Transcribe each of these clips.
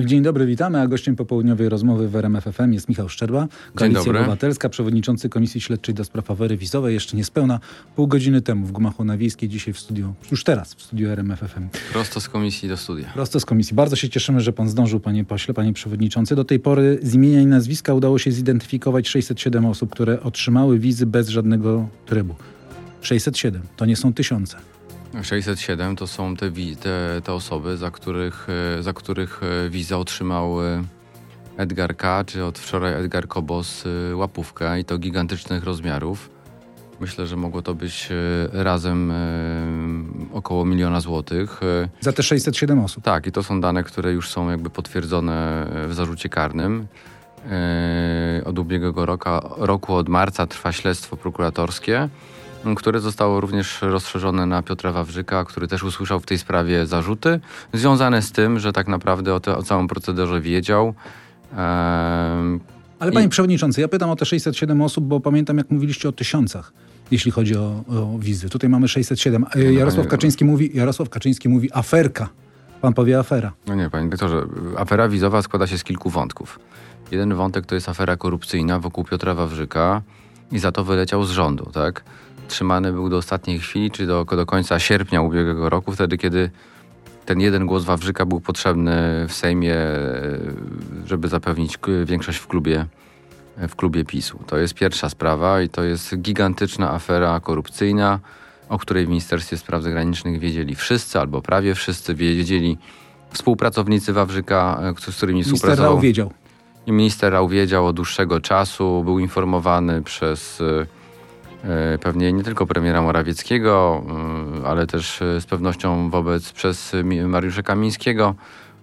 Dzień dobry, witamy, a gościem popołudniowej rozmowy w RMF FM jest Michał Szczerba, Koalicja Obywatelska, przewodniczący Komisji Śledczej do Spraw Afery Wizowej. Jeszcze niespełna pół godziny temu w Gmachu na Wiejskiej, dzisiaj w studiu, już teraz w studiu RMF FM. Prosto z komisji do studia. Prosto z komisji. Bardzo się cieszymy, że pan zdążył, panie pośle, panie przewodniczący. Do tej pory z imienia i nazwiska udało się zidentyfikować 607 osób, które otrzymały wizy bez żadnego trybu. 607, to nie są tysiące. 607 to są te osoby, za których wizę otrzymał Edgar K., czy od wczoraj Edgar Kobos łapówkę, i to gigantycznych rozmiarów. Myślę, że mogło to być razem około 1 000 000 złotych. Za te 607 osób? Tak, i to są dane, które już są jakby potwierdzone w zarzucie karnym. Od ubiegłego roku, od marca trwa śledztwo prokuratorskie, które zostało również rozszerzone na Piotra Wawrzyka, który też usłyszał w tej sprawie zarzuty związane z tym, że tak naprawdę o całym procederze wiedział. Ale panie przewodniczący, ja pytam o te 607 osób, bo pamiętam, jak mówiliście o tysiącach, jeśli chodzi o wizy. Tutaj mamy 607. Jarosław Kaczyński mówi aferka. Pan powie afera. No nie, panie doktorze, afera wizowa składa się z kilku wątków. Jeden wątek to jest afera korupcyjna wokół Piotra Wawrzyka i za to wyleciał z rządu, tak? Trzymany był do ostatniej chwili, czy do końca sierpnia ubiegłego roku, wtedy kiedy ten jeden głos Wawrzyka był potrzebny w Sejmie, żeby zapewnić większość w klubie PiS-u. To jest pierwsza sprawa i to jest gigantyczna afera korupcyjna, o której w Ministerstwie Spraw Zagranicznych wiedzieli wszyscy, albo prawie wszyscy wiedzieli współpracownicy Wawrzyka, z którymi współpracował. Minister Rau wiedział od dłuższego czasu, był informowany przez pewnie nie tylko premiera Morawieckiego, ale też z pewnością przez Mariusza Kamińskiego.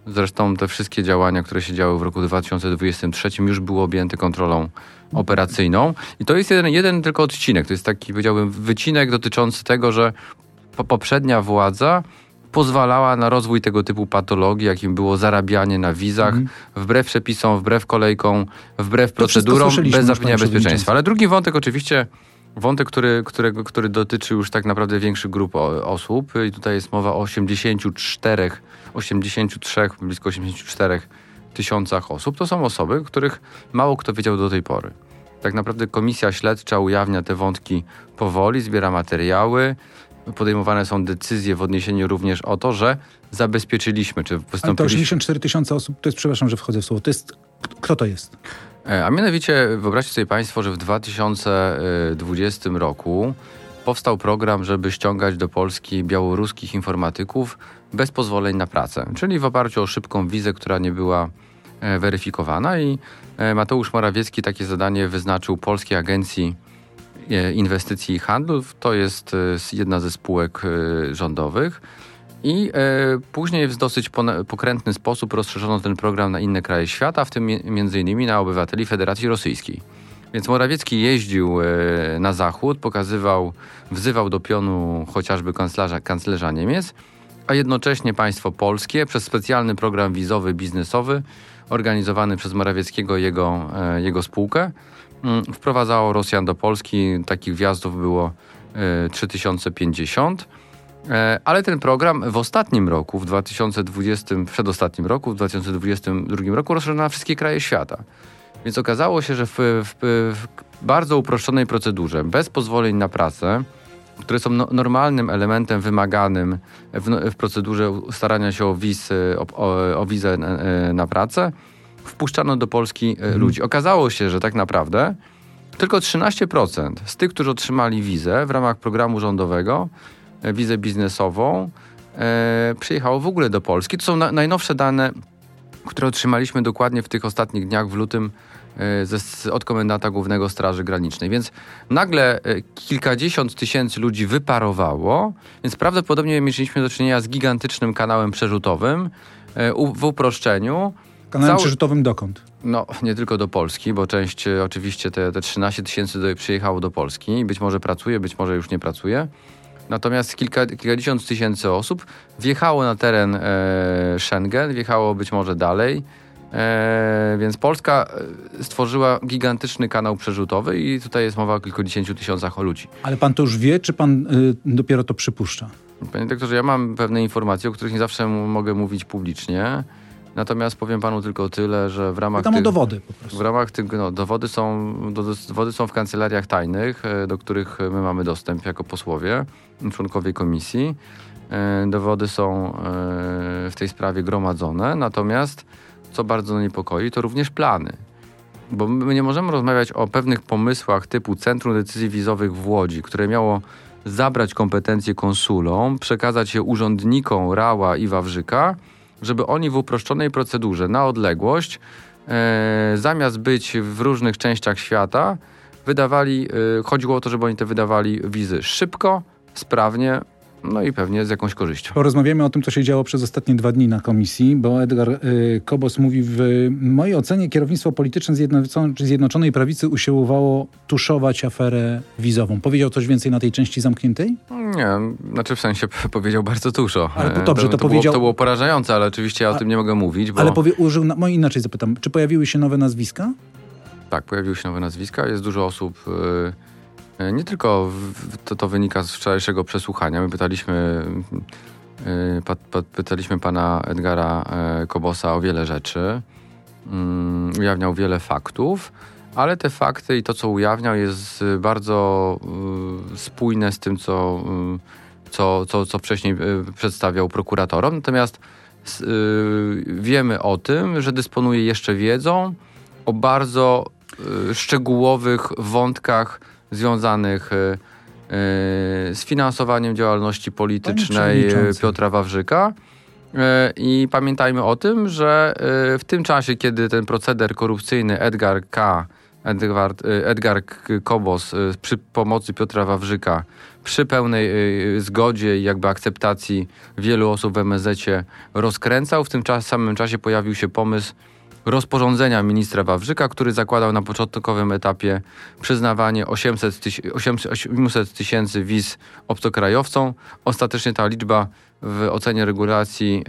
Zresztą te wszystkie działania, które się działy w roku 2023, już były objęte kontrolą operacyjną. I to jest jeden tylko odcinek, to jest taki, powiedziałbym, wycinek dotyczący tego, że poprzednia władza pozwalała na rozwój tego typu patologii, jakim było zarabianie na wizach, wbrew przepisom, wbrew kolejkom, wbrew procedurom, bez zapewnienia bezpieczeństwa. Ale drugi wątek oczywiście... Wątek, który dotyczy już tak naprawdę większych grup osób, i tutaj jest mowa o blisko 84 tysiącach osób, to są osoby, których mało kto wiedział do tej pory. Tak naprawdę Komisja Śledcza ujawnia te wątki powoli, zbiera materiały, podejmowane są decyzje w odniesieniu również o to, że zabezpieczyliśmy, czy wystąpiliśmy... Ale to 84 tysiące osób, to jest, przepraszam, że wchodzę w słowo, to jest, kto to jest? A mianowicie wyobraźcie sobie państwo, że w 2020 roku powstał program, żeby ściągać do Polski białoruskich informatyków bez pozwoleń na pracę, czyli w oparciu o szybką wizę, która nie była weryfikowana, i Mateusz Morawiecki takie zadanie wyznaczył Polskiej Agencji Inwestycji i Handlu, to jest jedna ze spółek rządowych. I później w dosyć pokrętny sposób rozszerzono ten program na inne kraje świata, w tym m.in. na obywateli Federacji Rosyjskiej. Więc Morawiecki jeździł na zachód, wzywał do pionu chociażby kanclerza Niemiec, a jednocześnie państwo polskie przez specjalny program wizowy, biznesowy, organizowany przez Morawieckiego i jego spółkę, wprowadzało Rosjan do Polski. Takich wjazdów było 3050. Ale ten program w ostatnim roku, przedostatnim roku, w 2022 roku rozszerzono na wszystkie kraje świata. Więc okazało się, że w bardzo uproszczonej procedurze, bez pozwoleń na pracę, które są normalnym elementem wymaganym w procedurze starania się o wizę na pracę, wpuszczano do Polski ludzi. Okazało się, że tak naprawdę tylko 13% z tych, którzy otrzymali wizę w ramach programu rządowego, wizę biznesową, przyjechało w ogóle do Polski. To są najnowsze dane, które otrzymaliśmy dokładnie w tych ostatnich dniach, w lutym, od komendanta głównego Straży Granicznej. Więc nagle kilkadziesiąt tysięcy ludzi wyparowało, więc prawdopodobnie mieliśmy do czynienia z gigantycznym kanałem przerzutowym w uproszczeniu. Kanałem przerzutowym dokąd? No, nie tylko do Polski, bo część oczywiście te 13 tysięcy przyjechało do Polski i być może pracuje, być może już nie pracuje. Natomiast kilkadziesiąt tysięcy osób wjechało na teren Schengen, wjechało być może dalej, więc Polska stworzyła gigantyczny kanał przerzutowy i tutaj jest mowa o kilkudziesięciu tysiącach ludzi. Ale pan to już wie, czy pan dopiero to przypuszcza? Panie doktorze, ja mam pewne informacje, o których nie zawsze mogę mówić publicznie. Natomiast powiem panu tylko tyle, że w ramach tych... dowody po prostu. W ramach tych, dowody są w kancelariach tajnych, do których my mamy dostęp jako posłowie, członkowie komisji. Dowody są w tej sprawie gromadzone, natomiast co bardzo niepokoi, to również plany. Bo my nie możemy rozmawiać o pewnych pomysłach typu Centrum Decyzji Wizowych w Łodzi, które miało zabrać kompetencje konsulom, przekazać je urzędnikom Rała i Wawrzyka, żeby oni w uproszczonej procedurze na odległość, zamiast być w różnych częściach świata, chodziło o to, żeby oni wydawali wizy szybko, sprawnie, no i pewnie z jakąś korzyścią. Porozmawiamy o tym, co się działo przez ostatnie 2 dni na komisji, bo Edgar Kobos mówi: w mojej ocenie kierownictwo polityczne Zjednoczonej Prawicy usiłowało tuszować aferę wizową. Powiedział coś więcej na tej części zamkniętej? Nie, w sensie powiedział bardzo dużo. Ale to było porażające, ale oczywiście ja o tym nie mogę mówić. Bo... Ale inaczej zapytam, czy pojawiły się nowe nazwiska? Tak, pojawiły się nowe nazwiska. Jest dużo osób... Nie tylko to wynika z wczorajszego przesłuchania. My pytaliśmy pana Edgara Kobosa o wiele rzeczy. Ujawniał wiele faktów, ale te fakty i to, co ujawniał, jest bardzo spójne z tym, co wcześniej przedstawiał prokuratorom. Natomiast wiemy o tym, że dysponuje jeszcze wiedzą o bardzo szczegółowych wątkach związanych z finansowaniem działalności politycznej Piotra Wawrzyka. I pamiętajmy o tym, że w tym czasie, kiedy ten proceder korupcyjny Edgar Kobos przy pomocy Piotra Wawrzyka, przy pełnej zgodzie i akceptacji wielu osób w MSZ-cie rozkręcał, w tym samym czasie pojawił się pomysł rozporządzenia ministra Wawrzyka, który zakładał na początkowym etapie przyznawanie 800 tysięcy wiz obcokrajowcom. Ostatecznie ta liczba w ocenie regulacji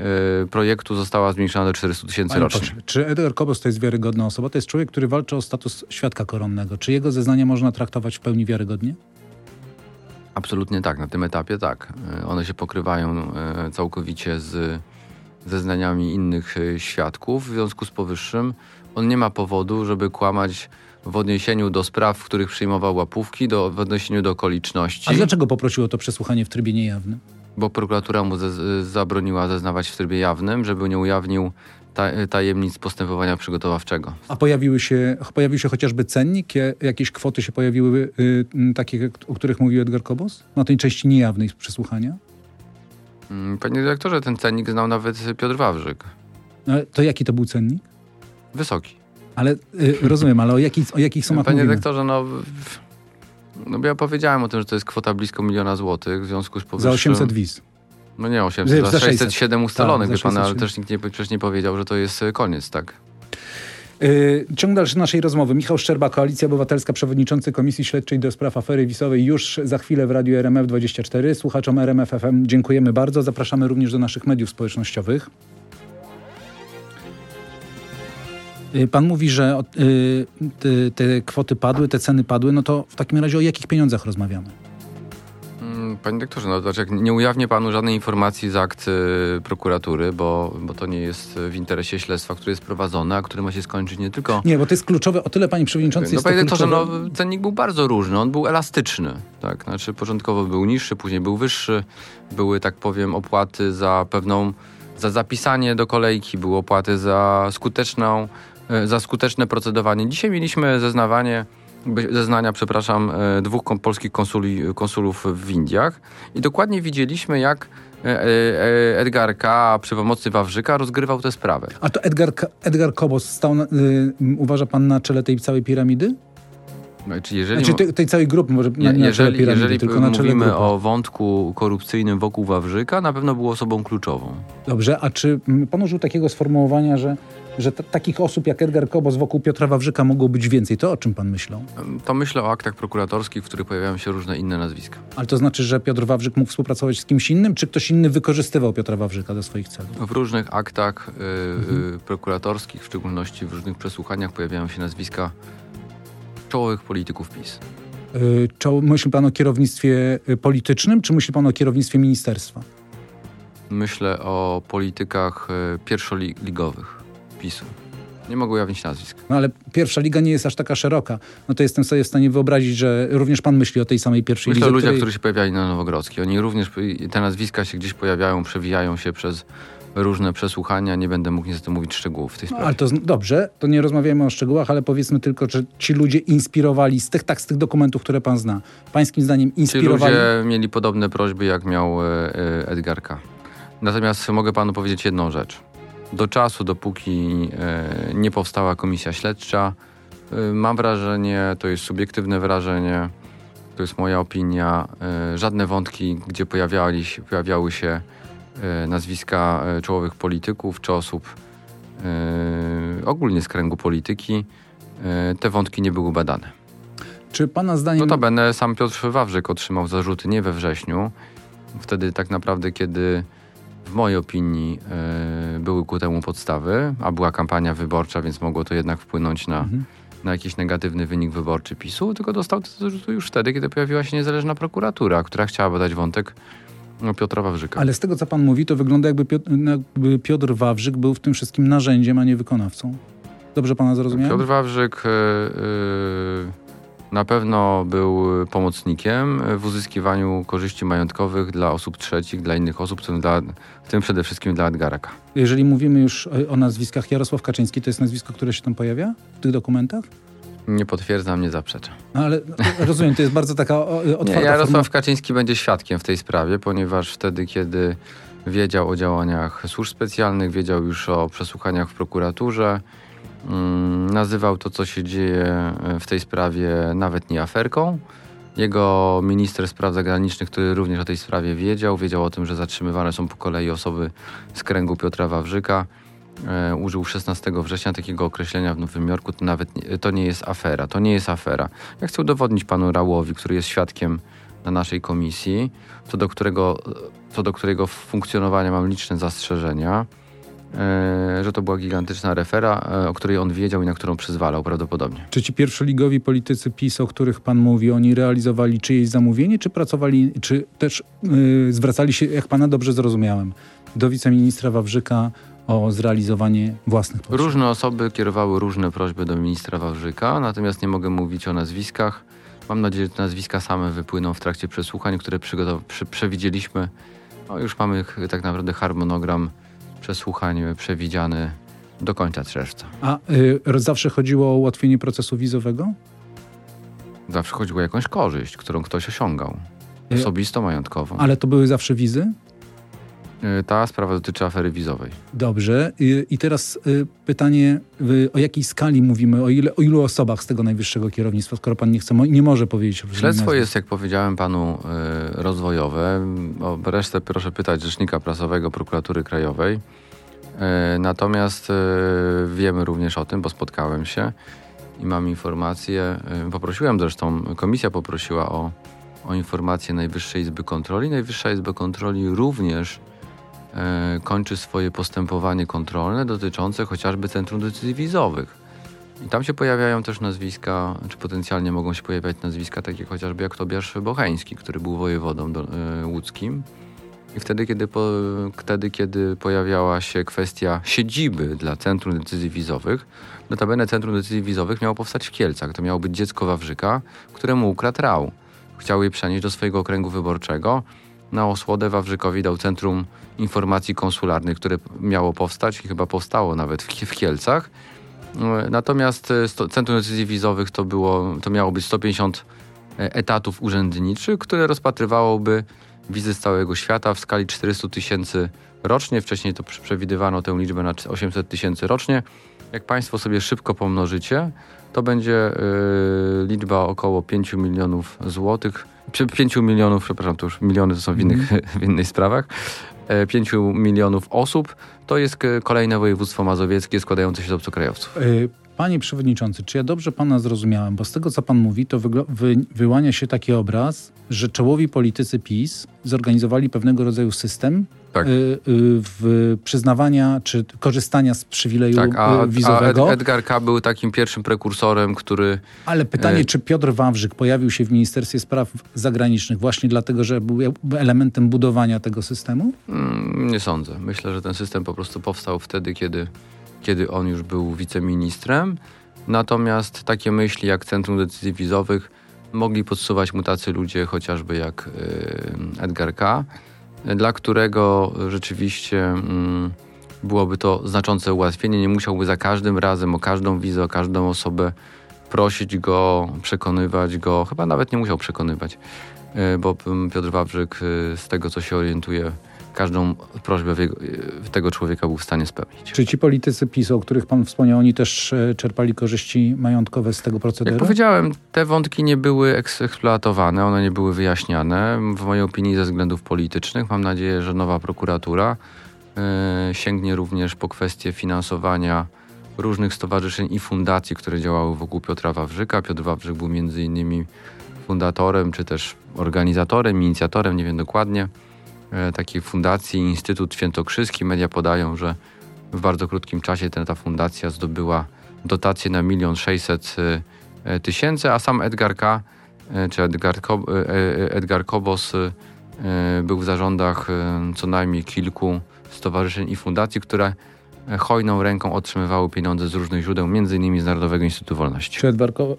projektu została zmniejszona do 400 tysięcy rocznie. Czy Edgar Kobos to jest wiarygodna osoba? To jest człowiek, który walczy o status świadka koronnego. Czy jego zeznania można traktować w pełni wiarygodnie? Absolutnie tak, na tym etapie tak. One się pokrywają całkowicie z zeznaniami innych świadków. W związku z powyższym on nie ma powodu, żeby kłamać w odniesieniu do spraw, w których przyjmował łapówki, w odniesieniu do okoliczności. A dlaczego poprosił o to przesłuchanie w trybie niejawnym? Bo prokuratura mu zabroniła zeznawać w trybie jawnym, żeby nie ujawnił tajemnic postępowania przygotowawczego. A pojawił się chociażby cennik? Jakieś kwoty się pojawiły, takie, o których mówił Edgar Kobos? Na tej części niejawnej przesłuchania? Panie dyrektorze, ten cennik znał nawet Piotr Wawrzyk. To jaki to był cennik? Wysoki. Ale rozumiem, ale o jakich sumach mówimy? Panie dyrektorze, ja powiedziałem o tym, że to jest kwota blisko 1 000 000 złotych, w związku z powyższym... Za 800 wiz. No nie 800, za 607 ustalonych, tak, pan, ale też nikt przecież nie powiedział, że to jest koniec, tak? Ciąg dalszy naszej rozmowy. Michał Szczerba, Koalicja Obywatelska, przewodniczący Komisji Śledczej do Spraw Afery Wizowej, już za chwilę w Radiu RMF24. Słuchaczom RMF FM dziękujemy bardzo. Zapraszamy również do naszych mediów społecznościowych. Pan mówi, że te kwoty padły, te ceny padły. No to w takim razie o jakich pieniądzach rozmawiamy? Panie dyrektorze, nie ujawnię panu żadnej informacji z akt prokuratury, bo to nie jest w interesie śledztwa, które jest prowadzone, a które ma się skończyć nie tylko... Nie, bo to jest kluczowe, o tyle panie przewodniczący jest to kluczowe. Panie dyrektorze, cennik był bardzo różny, on był elastyczny, tak, początkowo był niższy, później był wyższy, były, tak powiem, opłaty za zapisanie do kolejki, były opłaty za skuteczne procedowanie. Dzisiaj mieliśmy zeznania, dwóch polskich konsulów w Indiach i dokładnie widzieliśmy, jak Edgar K. przy pomocy Wawrzyka rozgrywał tę sprawę. A to Edgar Kobos stał, uważa pan, na czele tej całej piramidy? Tej całej grupy, może nie na czele piramidy, tylko na czele grupy. Mówimy o wątku korupcyjnym wokół Wawrzyka, na pewno był osobą kluczową. Dobrze, a czy pan użył takiego sformułowania, że takich osób jak Edgar Kobos wokół Piotra Wawrzyka mogło być więcej? To o czym pan myślał? To myślę o aktach prokuratorskich, w których pojawiają się różne inne nazwiska. Ale to znaczy, że Piotr Wawrzyk mógł współpracować z kimś innym, czy ktoś inny wykorzystywał Piotra Wawrzyka do swoich celów? W różnych aktach prokuratorskich, w szczególności w różnych przesłuchaniach, pojawiają się nazwiska czołowych polityków PiS. Myśli pan o kierownictwie politycznym, czy myśli pan o kierownictwie ministerstwa? Myślę o politykach pierwszoligowych. PiS-u. Nie mogę ujawnić nazwisk. No ale pierwsza liga nie jest aż taka szeroka. No to jestem sobie w stanie wyobrazić, że również pan myśli o tej samej pierwszej lidze. Myślę o ludziach, którzy się pojawiali na Nowogrodzkiej. Oni również, te nazwiska się gdzieś pojawiają, przewijają się przez różne przesłuchania. Nie będę mógł niestety mówić szczegółów w tej sprawie. No, ale to dobrze, to nie rozmawiamy o szczegółach, ale powiedzmy tylko, że ci ludzie inspirowali z tych dokumentów, które pan zna. Pańskim zdaniem inspirowali... Ci ludzie mieli podobne prośby, jak miał Edgar K. Natomiast mogę panu powiedzieć jedną rzecz. Do czasu, dopóki nie powstała komisja śledcza, mam wrażenie, to jest subiektywne wrażenie, to jest moja opinia, żadne wątki, gdzie pojawiały się nazwiska czołowych polityków czy osób ogólnie z kręgu polityki, te wątki nie były badane. Czy pana zdaniem... Notabene sam Piotr Wawrzyk otrzymał zarzuty nie we wrześniu, wtedy tak naprawdę, kiedy w mojej opinii były ku temu podstawy, a była kampania wyborcza, więc mogło to jednak wpłynąć na jakiś negatywny wynik wyborczy PiS-u, tylko dostał to już wtedy, kiedy pojawiła się niezależna prokuratura, która chciała badać wątek Piotra Wawrzyka. Ale z tego, co pan mówi, to wygląda, jakby Piotr Wawrzyk był w tym wszystkim narzędziem, a nie wykonawcą. Dobrze pana zrozumiałem? Piotr Wawrzyk na pewno był pomocnikiem w uzyskiwaniu korzyści majątkowych dla osób trzecich, dla innych osób, w tym przede wszystkim dla Edgara K. Jeżeli mówimy już o nazwiskach, Jarosław Kaczyński to jest nazwisko, które się tam pojawia w tych dokumentach? Nie potwierdzam, nie zaprzeczam. No, ale rozumiem, to jest bardzo taka otwarta Jarosław Kaczyński będzie świadkiem w tej sprawie, ponieważ wtedy, kiedy wiedział o działaniach służb specjalnych, wiedział już o przesłuchaniach w prokuraturze, nazywał to, co się dzieje w tej sprawie, nawet nie aferką. Jego minister spraw zagranicznych, który również o tej sprawie wiedział o tym, że zatrzymywane są po kolei osoby z kręgu Piotra Wawrzyka. Użył 16 września takiego określenia w Nowym Jorku, to nie jest afera. Ja chcę udowodnić panu Rałowi, który jest świadkiem na naszej komisji, co do którego funkcjonowania mam liczne zastrzeżenia, że to była gigantyczna afera, o której on wiedział i na którą przyzwalał prawdopodobnie. Czy ci pierwszoligowi politycy PiS, o których pan mówi, oni realizowali czyjeś zamówienie, czy pracowali, czy też zwracali się, jak pana dobrze zrozumiałem, do wiceministra Wawrzyka o zrealizowanie własnych potrzeb? Różne osoby kierowały różne prośby do ministra Wawrzyka, natomiast nie mogę mówić o nazwiskach. Mam nadzieję, że te nazwiska same wypłyną w trakcie przesłuchań, które przewidzieliśmy. No, już mamy tak naprawdę harmonogram przesłuchań przewidziany do końca czerwca. A zawsze chodziło o ułatwienie procesu wizowego? Zawsze chodziło o jakąś korzyść, którą ktoś osiągał. Osobisto, majątkową. Ale to były zawsze wizy? Ta sprawa dotyczy afery wizowej. Dobrze. I teraz pytanie, o jakiej skali mówimy, o ilu osobach z tego najwyższego kierownictwa, skoro pan nie chce, nie może powiedzieć. Śledztwo jest, jak powiedziałem panu, rozwojowe. O resztę proszę pytać rzecznika prasowego Prokuratury Krajowej. Natomiast wiemy również o tym, bo spotkałem się i mam informację. Komisja poprosiła o informację Najwyższej Izby Kontroli. Najwyższa Izba Kontroli również kończy swoje postępowanie kontrolne dotyczące chociażby Centrum Decyzji Wizowych. I tam się pojawiają też nazwiska, czy potencjalnie mogą się pojawiać nazwiska takie chociażby jak Tobiasz Bocheński, który był wojewodą łódzkim. I wtedy, kiedy pojawiała się kwestia siedziby dla Centrum Decyzji Wizowych, notabene Centrum Decyzji Wizowych miało powstać w Kielcach. To miało być dziecko Wawrzyka, któremu ukradł Rał. Chciał je przenieść do swojego okręgu wyborczego. Na osłodę Wawrzykowi dał Centrum Informacji Konsularnych, które miało powstać i chyba powstało nawet w Kielcach. Natomiast Centrum Decyzji Wizowych to miało być 150 etatów urzędniczych, które rozpatrywałoby wizy z całego świata w skali 400 000 rocznie. Wcześniej to przewidywano tę liczbę na 800 000 rocznie. Jak państwo sobie szybko pomnożycie, to będzie liczba około 5 milionów złotych. 5 milionów, przepraszam, to już miliony to są w innych sprawach. 5 milionów osób to jest kolejne województwo mazowieckie składające się z obcokrajowców. Panie przewodniczący, czy ja dobrze pana zrozumiałem? Bo z tego, co pan mówi, to wyłania się taki obraz, że czołowi politycy PiS zorganizowali pewnego rodzaju system przyznawania czy korzystania z przywileju wizowego. A Edgar K. był takim pierwszym prekursorem, który... Ale pytanie, czy Piotr Wawrzyk pojawił się w Ministerstwie Spraw Zagranicznych właśnie dlatego, że był elementem budowania tego systemu? Nie sądzę. Myślę, że ten system po prostu powstał wtedy, kiedy kiedy on już był wiceministrem. Natomiast takie myśli jak Centrum Decyzji Wizowych mogli podsuwać mu tacy ludzie chociażby jak Edgar K., dla którego rzeczywiście byłoby to znaczące ułatwienie. Nie musiałby za każdym razem o każdą wizę, o każdą osobę prosić go, przekonywać go. Chyba nawet nie musiał przekonywać, bo Piotr Wawrzyk, z tego co się orientuje, każdą prośbę tego człowieka był w stanie spełnić. Czy ci politycy PiS, o których pan wspomniał, oni też czerpali korzyści majątkowe z tego procederu? Jak powiedziałem, te wątki nie były eksploatowane, one nie były wyjaśniane. W mojej opinii ze względów politycznych. Mam nadzieję, że nowa prokuratura sięgnie również po kwestię finansowania różnych stowarzyszeń i fundacji, które działały wokół Piotra Wawrzyka. Piotr Wawrzyk był między innymi fundatorem, czy też organizatorem, inicjatorem, nie wiem dokładnie, takiej fundacji Instytut Świętokrzyski. Media podają, że w bardzo krótkim czasie ta fundacja zdobyła dotację na 1 600 000, a sam Edgar K., czy Edgar Kobos, był w zarządach co najmniej kilku stowarzyszeń i fundacji, które hojną ręką otrzymywały pieniądze z różnych źródeł, m.in. z Narodowego Instytutu Wolności. Czy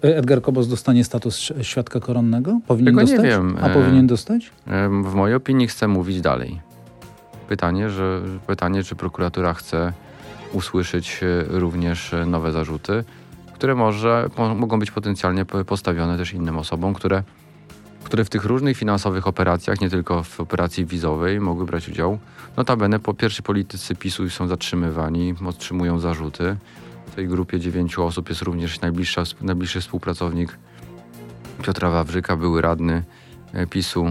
Edgar Kobos dostanie status świadka koronnego? Powinien dostać? Tego nie wiem. A powinien dostać? W mojej opinii chcę mówić dalej. Pytanie, czy prokuratura chce usłyszeć również nowe zarzuty, które mogą być potencjalnie postawione też innym osobom, które w tych różnych finansowych operacjach, nie tylko w operacji wizowej, mogły brać udział. Notabene pierwsi politycy PiS-u są zatrzymywani, otrzymują zarzuty. W tej grupie 9 osób jest również najbliższy współpracownik Piotra Wawrzyka, były radny PiS-u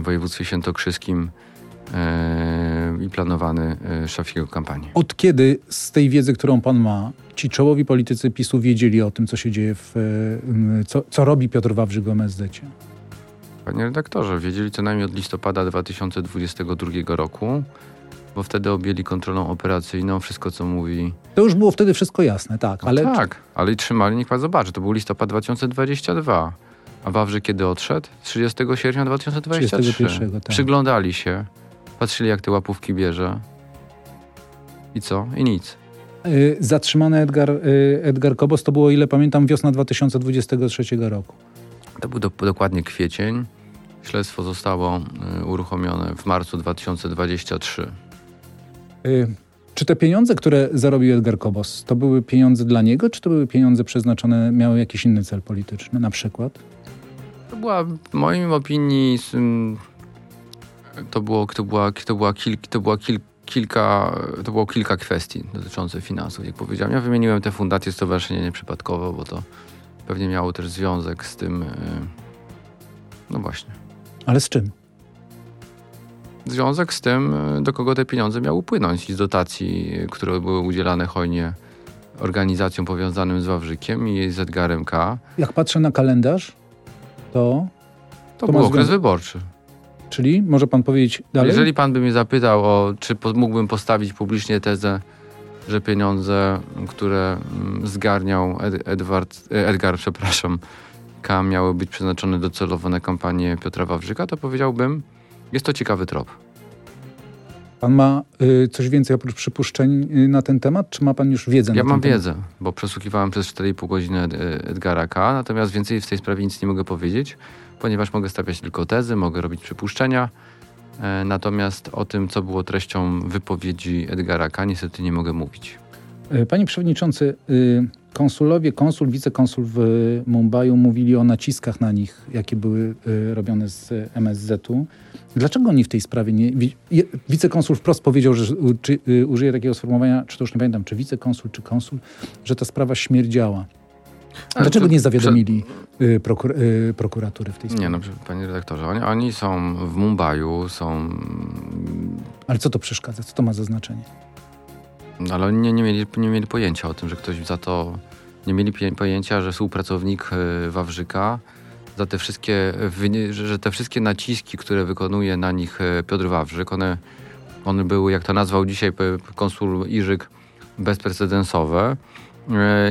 w województwie świętokrzyskim i planowany szef jego kampanii. Od kiedy z tej wiedzy, którą pan ma, ci czołowi politycy PiS-u wiedzieli o tym, co się dzieje, co robi Piotr Wawrzyk w MSZ-cie? Panie redaktorze, wiedzieli co najmniej od listopada 2022 roku, bo wtedy objęli kontrolą operacyjną wszystko, co mówi... To już było wtedy wszystko jasne, tak. No ale... Tak, ale i trzymali, niech pan zobaczy, to był listopad 2022, a Wawrzyk kiedy odszedł? 30 sierpnia 2023. 31, tak. Przyglądali się, patrzyli jak te łapówki bierze i co? I nic. Zatrzymany Edgar Kobos to było, ile pamiętam, wiosna 2023 roku. To był dokładnie kwiecień. Śledztwo zostało uruchomione w marcu 2023. Czy te pieniądze, które zarobił Edgar Kobos, to były pieniądze dla niego, czy to były pieniądze przeznaczone, miały jakiś inny cel polityczny, na przykład? To była, w moim opinii, to było kilka kwestii dotyczących finansów, jak powiedziałem. Ja wymieniłem te fundacje, stowarzyszenia nieprzypadkowo, bo to pewnie miało też związek z tym, no właśnie. Ale z czym? Związek z tym, do kogo te pieniądze miały płynąć, i z dotacji, które były udzielane hojnie organizacjom powiązanym z Wawrzykiem i z Edgarem K. Jak patrzę na kalendarz, to był okres wyborczy. Czyli może pan powiedzieć dalej? Jeżeli pan by mnie zapytał, czy mógłbym postawić publicznie tezę, że pieniądze, które zgarniał Edgar K., miały być przeznaczone docelowo na kampanię Piotra Wawrzyka, to powiedziałbym, jest to ciekawy trop. Pan ma coś więcej oprócz przypuszczeń na ten temat, czy ma pan już wiedzę? Ja mam wiedzę, bo przesłuchiwałem przez 4,5 godziny Edgara K., natomiast więcej w tej sprawie nic nie mogę powiedzieć, ponieważ mogę stawiać tylko tezy, mogę robić przypuszczenia. Natomiast o tym, co było treścią wypowiedzi Edgara K., niestety nie mogę mówić. Panie przewodniczący, konsul, wicekonsul w Mumbai mówili o naciskach na nich, jakie były robione z MSZ-u. Dlaczego oni w tej sprawie nie... Wicekonsul wprost powiedział, że użyje takiego sformułowania, czy to już nie pamiętam, czy wicekonsul, czy konsul, że ta sprawa śmierdziała. Dlaczego nie zawiadomili prokuratury w tej sprawie? Nie, no panie redaktorze, oni są w Mumbaju, są... Ale co to przeszkadza? Co to ma za znaczenie? Ale oni nie mieli pojęcia o tym, że ktoś za to... Nie mieli pojęcia, że współpracownik Wawrzyka, że te wszystkie naciski, które wykonuje na nich Piotr Wawrzyk, one były, jak to nazwał dzisiaj konsul Iżyk, bezprecedensowe.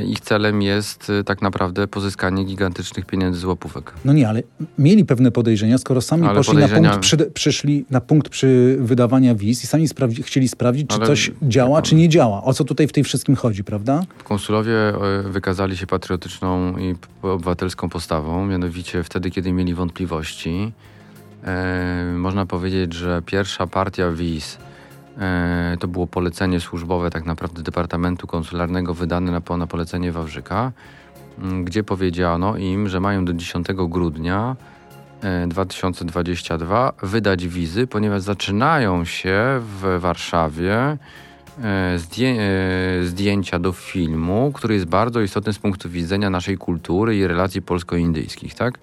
ich celem jest tak naprawdę pozyskanie gigantycznych pieniędzy z łapówek. No nie, ale mieli pewne podejrzenia, skoro sami przyszli na punkt przy wydawania wiz i sami chcieli sprawdzić, czy coś działa, czy nie działa. O co tutaj w tej wszystkim chodzi, prawda? Konsulowie wykazali się patriotyczną i obywatelską postawą, mianowicie wtedy, kiedy mieli wątpliwości. Można powiedzieć, że pierwsza partia wiz to było polecenie służbowe tak naprawdę Departamentu Konsularnego wydane na polecenie Wawrzyka, gdzie powiedziano im, że mają do 10 grudnia 2022 wydać wizy, ponieważ zaczynają się w Warszawie zdjęcia do filmu, który jest bardzo istotny z punktu widzenia naszej kultury i relacji polsko-indyjskich, tak?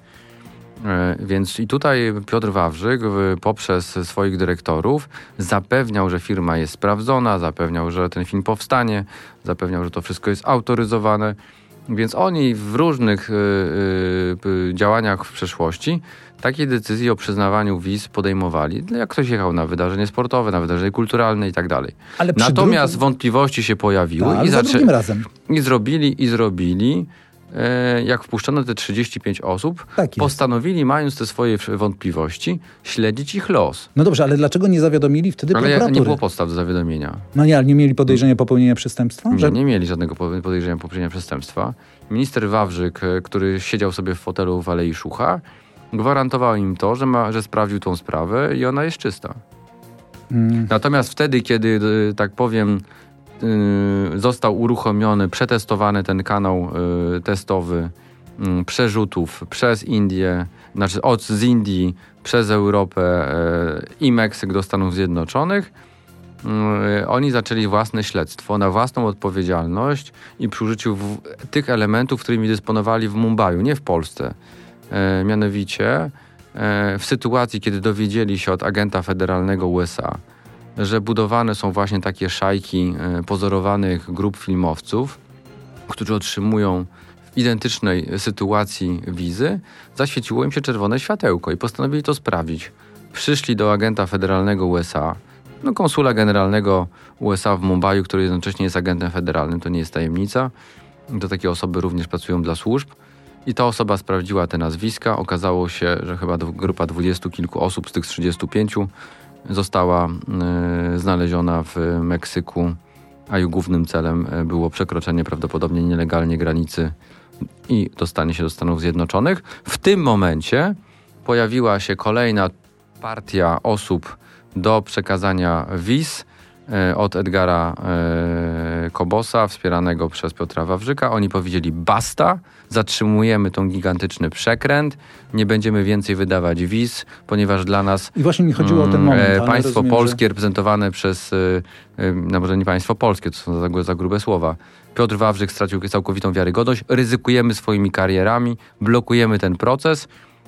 Więc i tutaj Piotr Wawrzyk poprzez swoich dyrektorów zapewniał, że firma jest sprawdzona, zapewniał, że ten film powstanie, zapewniał, że to wszystko jest autoryzowane. Więc oni w różnych działaniach w przeszłości takie decyzje o przyznawaniu wiz podejmowali. Jak ktoś jechał na wydarzenie sportowe, na wydarzenie kulturalne i tak dalej. Natomiast wątpliwości się pojawiły i zrobili. Jak wpuszczono te 35 osób, postanowili, mając te swoje wątpliwości, śledzić ich los. No dobrze, ale dlaczego nie zawiadomili wtedy prokuratury? Ale nie było podstaw do zawiadomienia. No nie, ale nie mieli podejrzenia popełnienia przestępstwa? Nie mieli żadnego podejrzenia popełnienia przestępstwa. Minister Wawrzyk, który siedział sobie w fotelu w Alei Szucha, gwarantował im to, że sprawdził tą sprawę i ona jest czysta. Natomiast wtedy, kiedy, tak powiem, został uruchomiony, przetestowany ten kanał testowy przerzutów przez Indię, z Indii przez Europę i Meksyk do Stanów Zjednoczonych, oni zaczęli własne śledztwo na własną odpowiedzialność i przy użyciu tych elementów, którymi dysponowali w Mumbaju, nie w Polsce. Mianowicie w sytuacji, kiedy dowiedzieli się od agenta federalnego USA, że budowane są właśnie takie szajki pozorowanych grup filmowców, którzy otrzymują w identycznej sytuacji wizy, zaświeciło im się czerwone światełko i postanowili to sprawdzić. Przyszli do agenta federalnego USA, konsula generalnego USA w Mumbaju, który jednocześnie jest agentem federalnym, to nie jest tajemnica. To takie osoby również pracują dla służb. I ta osoba sprawdziła te nazwiska. Okazało się, że chyba grupa 20 kilku osób z tych 35 została znaleziona w Meksyku, a jej głównym celem było przekroczenie prawdopodobnie nielegalnie granicy i dostanie się do Stanów Zjednoczonych. W tym momencie pojawiła się kolejna partia osób do przekazania wiz od Edgara Kobosa, wspieranego przez Piotra Wawrzyka. Oni powiedzieli: basta, zatrzymujemy ten gigantyczny przekręt, nie będziemy więcej wydawać wiz, ponieważ dla nas i właśnie mi chodziło o ten moment, państwo polskie reprezentowane przez, może nie państwo polskie, to są za grube słowa, Piotr Wawrzyk stracił całkowitą wiarygodność, ryzykujemy swoimi karierami, blokujemy ten proces.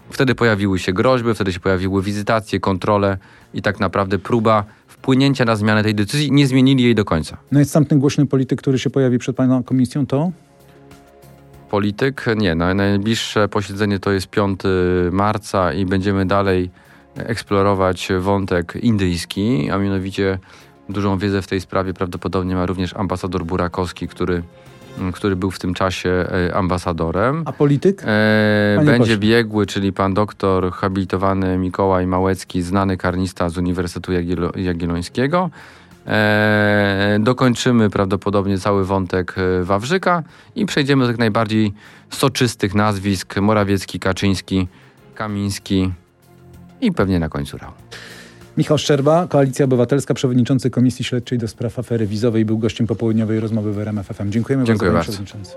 Wtedy pojawiły się groźby, wtedy się pojawiły wizytacje, kontrole i tak naprawdę próba wpłynięcia na zmianę tej decyzji. Nie zmienili jej do końca. No i sam ten głośny polityk, który się pojawi przed pana komisją, to? Polityk? Nie. Najbliższe posiedzenie to jest 5 marca i będziemy dalej eksplorować wątek indyjski, a mianowicie dużą wiedzę w tej sprawie prawdopodobnie ma również ambasador Burakowski, który był w tym czasie ambasadorem. A polityk? Będzie biegły, czyli pan doktor habilitowany Mikołaj Małecki, znany karnista z Uniwersytetu Jagiellońskiego. Dokończymy prawdopodobnie cały wątek Wawrzyka i przejdziemy do tych najbardziej soczystych nazwisk: Morawiecki, Kaczyński, Kamiński i pewnie na końcu Rał. Michał Szczerba, Koalicja Obywatelska, przewodniczący Komisji Śledczej do Spraw Afery Wizowej, był gościem popołudniowej rozmowy w RMF FM. Dziękujemy bardzo, panie przewodniczący.